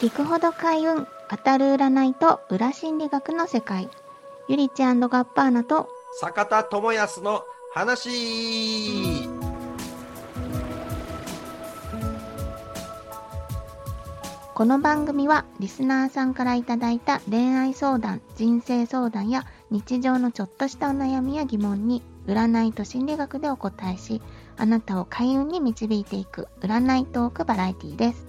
聞くほど開運、当たる占いと裏心理学の世界。ゆりちゃん&ガッパーナと坂田智康の話。この番組はリスナーさんからいただいた恋愛相談、人生相談や日常のちょっとしたお悩みや疑問に占いと心理学でお答えし、あなたを開運に導いていく占いトークバラエティです。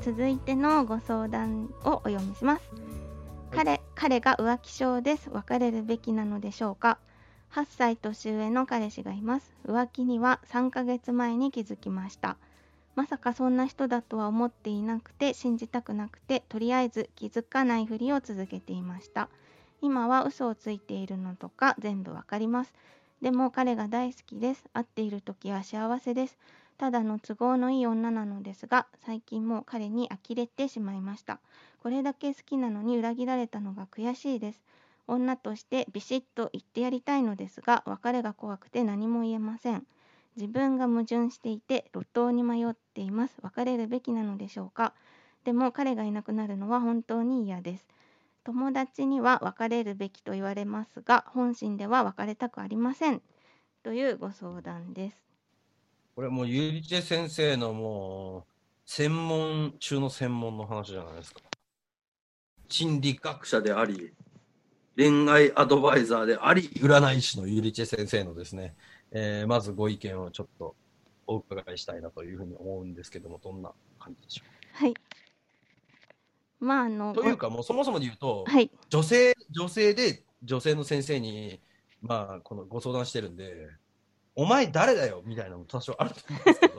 続いてのご相談をお読みします。彼が浮気症です。別れるべきなのでしょうか。8歳年上の彼氏がいます。浮気には3ヶ月前に気づきました。まさかそんな人だとは思っていなくて、信じたくなくて、とりあえず気づかないふりを続けていました。今は嘘をついているのとか全部わかります。でも彼が大好きです。会っている時は幸せです。ただの都合のいい女なのですが、最近もう彼に呆れてしまいました。これだけ好きなのに裏切られたのが悔しいです。女としてビシッと言ってやりたいのですが、別れが怖くて何も言えません。自分が矛盾していて路頭に迷っています。別れるべきなのでしょうか。でも彼がいなくなるのは本当に嫌です。友達には別れるべきと言われますが、本心では別れたくありません。というご相談です。これもうゆりちぇ先生のもう専門中の専門の話じゃないですか。心理学者であり、恋愛アドバイザーであり、占い師のゆりちぇ先生のですね、まずご意見をちょっとお伺いしたいなというふうに思うんですけども、どんな感じでしょうか。はい。まあというかもうそもそもで言うと、はい、女性の先生にまあこのご相談してるんで、お前誰だよみたいなのも多少あると思うんですけど、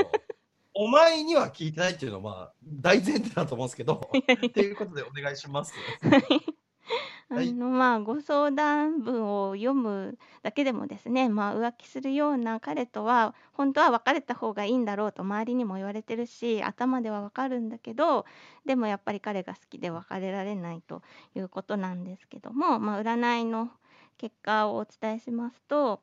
お前には聞いてないっていうのはまあ大前提だと思うんですけど、ということでお願いします。ご相談文を読むだけでもですね、浮気するような彼とは本当は別れた方がいいんだろうと周りにも言われてるし、頭ではわかるんだけど、でもやっぱり彼が好きで別れられないということなんですけども、占いの結果をお伝えしますと、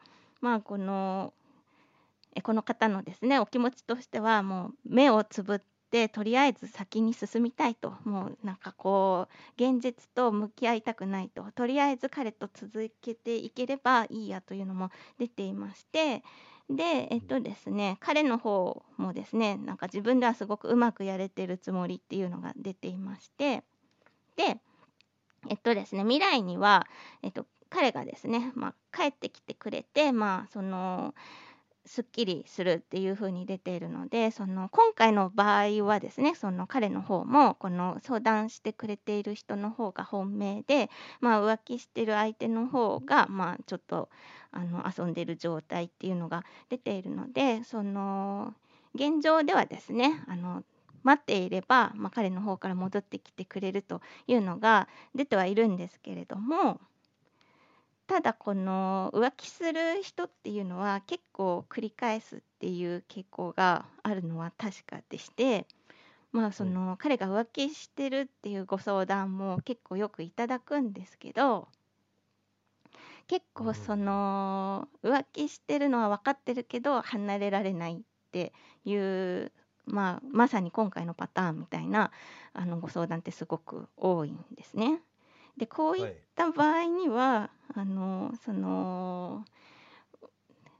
この方のですねお気持ちとしては、もう目をつぶってとりあえず先に進みたいと、もうなんかこう現実と向き合いたくないと、とりあえず彼と続けていければいいやというのも出ていまして、でですね、彼の方もですね、なんか自分ではすごくうまくやれてるつもりっていうのが出ていまして、でですね、未来には彼がですね、帰ってきてくれて、そのすっきりするっていう風に出ているので、その今回の場合はですね、その彼の方もこの相談してくれている人の方が本命で、浮気してる相手の方がちょっと遊んでる状態っていうのが出ているので、その現状ではですね、待っていれば、彼の方から戻ってきてくれるというのが出てはいるんですけれども、ただこの浮気する人っていうのは結構繰り返すっていう傾向があるのは確かでして、その彼が浮気してるっていうご相談も結構よくいただくんですけど、結構その浮気してるのは分かってるけど離れられないっていう、まさに今回のパターンみたいなご相談ってすごく多いんですね。でこういった場合には、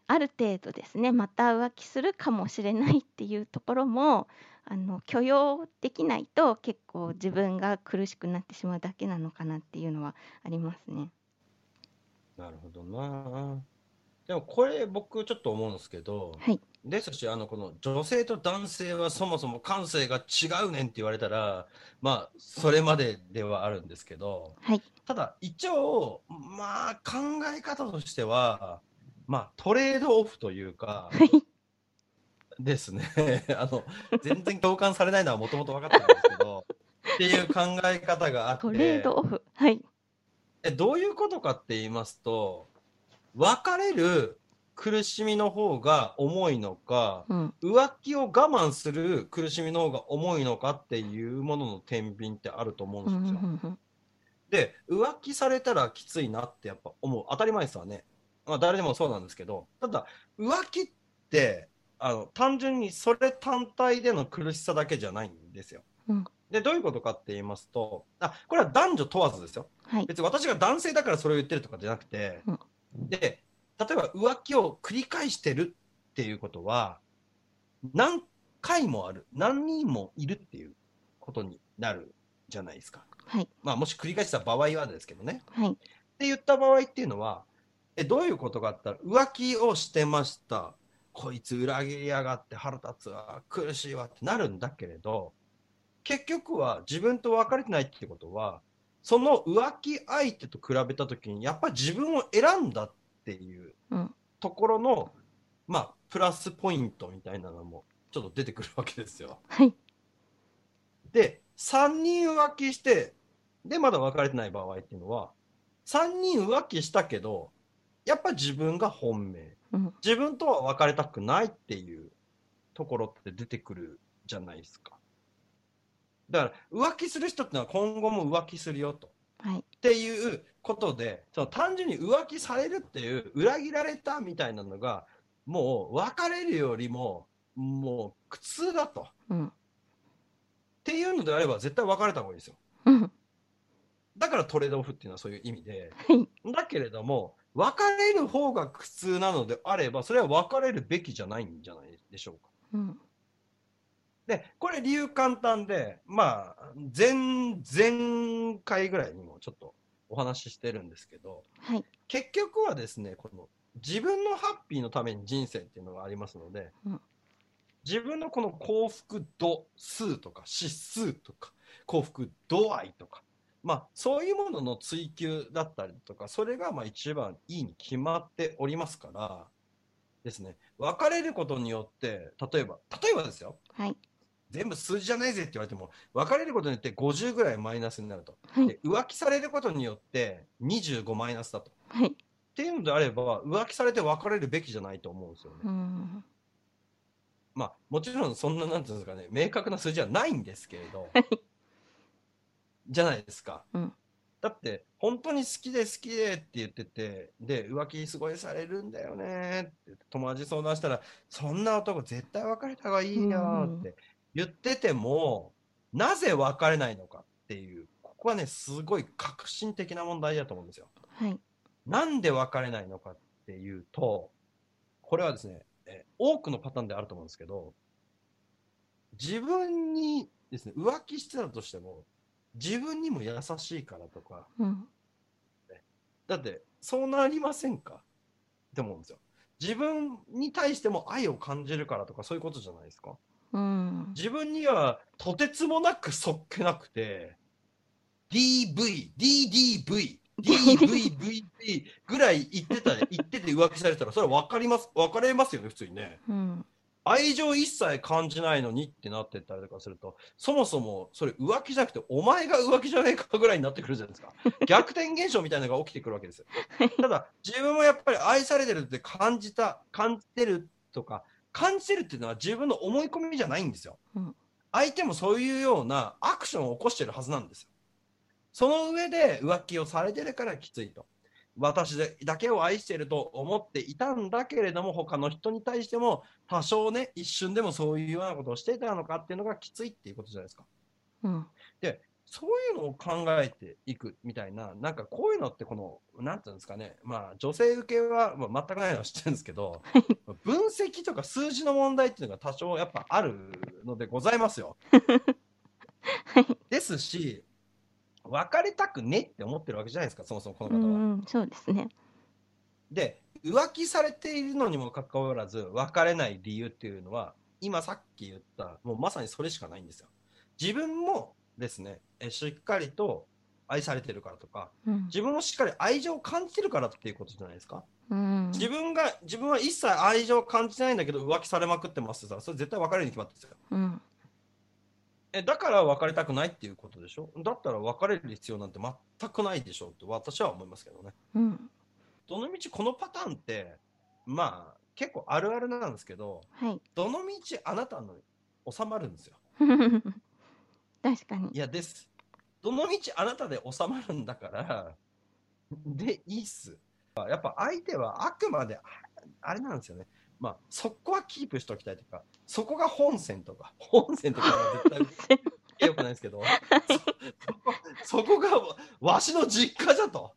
ある程度ですね、また浮気するかもしれないっていうところも許容できないと、結構自分が苦しくなってしまうだけなのかなっていうのはありますね。なるほどな。でもこれ僕ちょっと思うんですけど、はい、ですしこの女性と男性はそもそも感性が違うねんって言われたら、それまでではあるんですけど、はい、ただ一応考え方としてはトレードオフというか、はい、ですね全然共感されないのはもともと分かったんですけどっていう考え方があって、トレードオフ、はい、どういうことかって言いますと、別れる苦しみの方が重いのか、浮気を我慢する苦しみの方が重いのかっていうものの天秤ってあると思うんですよ。で、浮気されたらきついなってやっぱ思う。当たり前ですわね。誰でもそうなんですけど、ただ浮気って単純にそれ単体での苦しさだけじゃないんですよ。でどういうことかって言いますと、これは男女問わずですよ、はい、別に私が男性だからそれを言ってるとかじゃなくて、うん、で例えば浮気を繰り返してるっていうことは何回もある、何人もいるっていうことになるじゃないですか、はい、まあ、もし繰り返した場合はですけどね、はい、って言った場合っていうのはどういうことかって言ったら浮気をしてました、こいつ裏切りやがって腹立つわ苦しいわってなるんだけれど、結局は自分と別れてないってことはその浮気相手と比べた時にやっぱり自分を選んだっていうところの、うん、まあプラスポイントみたいなのもちょっと出てくるわけですよ。はい、で3人浮気してでまだ別れてない場合っていうのは3人浮気したけどやっぱ自分が本命、うん、自分とは別れたくないっていうところって出てくるじゃないですか。だから浮気する人ってのは今後も浮気するよと、はい、っていうことでその単純に浮気されるっていう裏切られたみたいなのがもう別れるよりももう苦痛だと、うん、っていうのであれば絶対別れた方がいいですよ、うん、だからトレードオフっていうのはそういう意味で、はい、だけれども別れる方が苦痛なのであればそれは別れるべきじゃないんじゃないでしょうか、うん、でこれ理由簡単で、まあ、前回ぐらいにもちょっとお話ししてるんですけど、はい、結局はですねこの自分のハッピーのために人生っていうのがありますので、うん、自分のこの幸福度数とか指数とか幸福度合いとか、まあ、そういうものの追求だったりとかそれがまあ一番いいに決まっておりますからですね、別れることによって例えばですよ、はい、全部数字じゃないぜって言われても別れることによって50ぐらいマイナスになると、はい、で浮気されることによって25マイナスだと、はい、っていうのであれば浮気されて別れるべきじゃないと思うんですよね。うん、まあもちろんそんななんていうんですかね明確な数字はないんですけれど、はい、じゃないですか、うん、だって本当に好きで好きでって言っててで浮気すごいされるんだよねって友達相談したらそんな男絶対別れた方がいいよって、うん、言っててもなぜ別れないのかっていうここはねすごい革新的な問題だと思うんですよ、はい、なんで別れないのかっていうとこれはですね多くのパターンであると思うんですけど自分にですね浮気してたとしても自分にも優しいからとか、うん、だってそうなりませんかって思うんですよ。自分に対しても愛を感じるからとかそういうことじゃないですか。うん、自分にはとてつもなくそっけなくて DVDDVDVVV ぐらい言ってて浮気されたらそれは分かれますよね普通にね、うん、愛情一切感じないのにってなってったりとかするとそもそもそれ浮気じゃなくてお前が浮気じゃないかぐらいになってくるじゃないですか逆転現象みたいなのが起きてくるわけですよただ自分もやっぱり愛されてるって感じてるとか感じてるっていうのは自分の思い込みじゃないんですよ、うん、相手もそういうようなアクションを起こしてるはずなんですよ。その上で浮気をされてるからきついと私だけを愛してると思っていたんだけれども他の人に対しても多少ね一瞬でもそういうようなことをしてたのかっていうのがきついっていうことじゃないですか、うん、でそういうのを考えていくみたいな、なんかこういうのってこのなんていうんですかね、まあ女性受けは、まあ、全くないのは知ってるんですけど、分析とか数字の問題っていうのが多少やっぱあるのでございますよ。はい、ですし、別れたくねって思ってるわけじゃないですか、そもそもこの方は。そうですね。で、浮気されているのにもかかわらず別れない理由っていうのは、今さっき言ったもうまさにそれしかないんですよ。自分もですね、しっかりと愛されてるからとか、うん、自分もしっかり愛情を感じてるからっていうことじゃないですか、うん、自分は一切愛情を感じないんだけど浮気されまくってますってさ、それ絶対別れるに決まってるんですよ、うん、だから別れたくないっていうことでしょ。だったら別れる必要なんて全くないでしょって私は思いますけどね、うん、どの道このパターンってまあ結構あるあるなんですけど、はい、どの道あなたの収まるんですよ確かに。いやです。どの道あなたで収まるんだからでいいっす。やっぱ相手はあくまであれなんですよね。まあそこはキープしておきたいとか、そこが本線とか絶対よくないですけど、そこがわしの実家じゃと、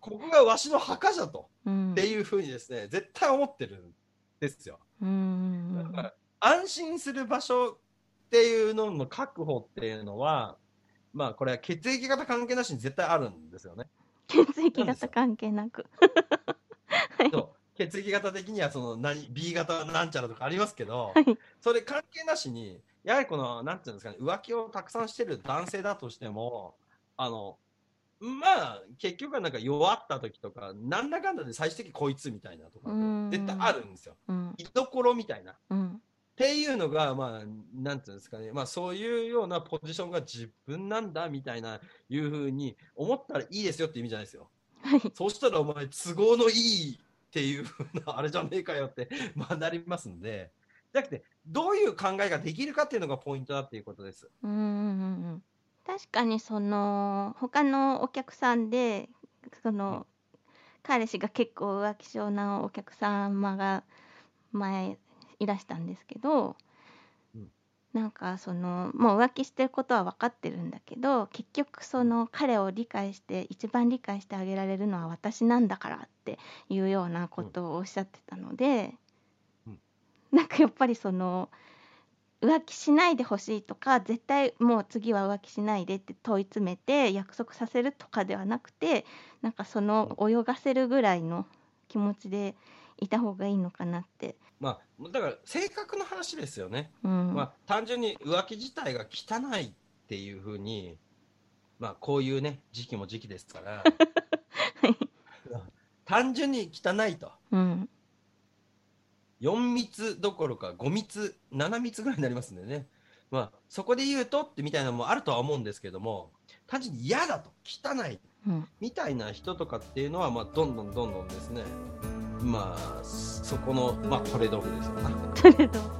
ここがわしの墓じゃと、っていうふうにですね、絶対思ってるんですよ。だから安心する場所っていうのの確保っていうのは、まあこれは血液型関係なしに絶対あるんですよね。血液型関係なく血液型的にはそのB 型なんちゃらとかありますけど、それ関係なしにやはりこのなんていうんですかね、浮気をたくさんしてる男性だとしても、まあ結局はなんか弱った時とかなんだかんだで最終的こいつみたいなとか絶対あるんですよ、居所みたいな、っていうのがまあなんていうんですかね、まあそういうようなポジションが自分なんだみたいないうふうに思ったらいいですよって意味じゃないですよ。そうしたらお前都合のいいっていうふうなあれじゃねえかよってまあなりますんで、じゃなくてどういう考えができるかっていうのがポイントだっていうことです。確かにその他のお客さんでその、彼氏が結構浮気性なお客様が前いらしたんですけど、なんかそのもう浮気してることは分かってるんだけど、結局その彼を理解して一番理解してあげられるのは私なんだからっていうようなことをおっしゃってたので、なんかやっぱりその浮気しないでほしいとか、絶対もう次は浮気しないでって問い詰めて約束させるとかではなくて、なんかその泳がせるぐらいの気持ちでいた方がいいのかなって。まあ、だから性格の話ですよね、まあ、単純に浮気自体が汚いっていうふうに、まあ、こういうね時期も時期ですから、はい、単純に汚いと、4密どころか5密7密ぐらいになりますんでね、まあ、そこで言うとってみたいなのもあるとは思うんですけども、単純に嫌だと汚い、みたいな人とかっていうのは、まあ、どんどんですね、まあそこの、まあ、トレードオフですよね。